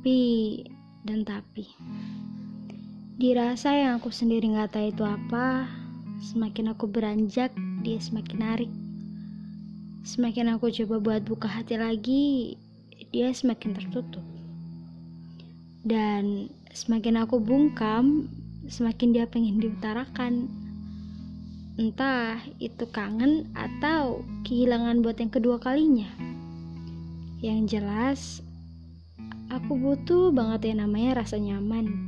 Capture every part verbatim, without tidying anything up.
Tapi dan tapi dirasa yang aku sendiri gak tahu itu apa. Semakin aku beranjak, dia semakin narik. Semakin aku coba buat buka hati lagi, dia semakin tertutup. Dan semakin aku bungkam, semakin dia pengen diutarakan. Entah itu kangen atau kehilangan buat yang kedua kalinya. Yang jelas aku butuh banget yang namanya rasa nyaman.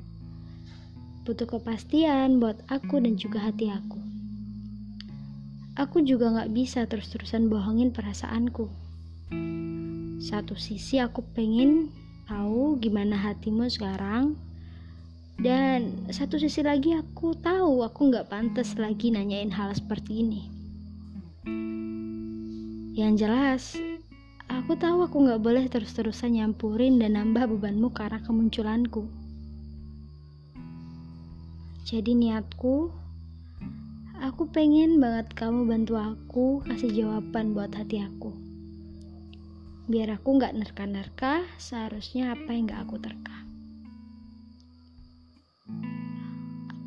Butuh kepastian buat aku dan juga hati aku. Aku juga gak bisa terus-terusan bohongin perasaanku. Satu sisi aku pengen tahu gimana hatimu sekarang. Dan satu sisi lagi aku tahu aku gak pantas lagi nanyain hal seperti ini. Yang jelas aku tahu aku gak boleh terus-terusan nyampurin dan nambah bebanmu karena kemunculanku. Jadi niatku, aku pengen banget kamu bantu aku kasih jawaban buat hati aku. Biar aku gak nerka-nerka seharusnya apa yang gak aku terka.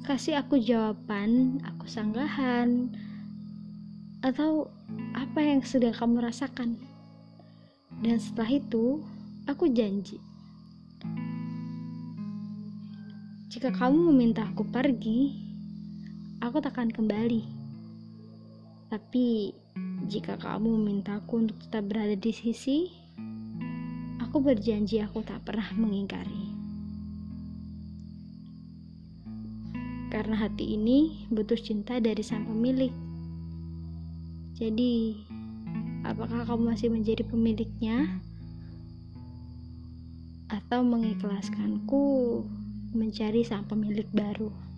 Kasih aku jawaban, aku sanggahan, atau apa yang sedang kamu rasakan. Dan setelah itu, aku janji. Jika kamu meminta aku pergi, aku takkan kembali. Tapi, jika kamu meminta aku untuk tetap berada di sisi, aku berjanji aku tak pernah mengingkari. Karena hati ini butuh cinta dari sang pemilik. Jadi, apakah kamu masih menjadi pemiliknya? Atau mengikhlaskanku mencari sang pemilik baru?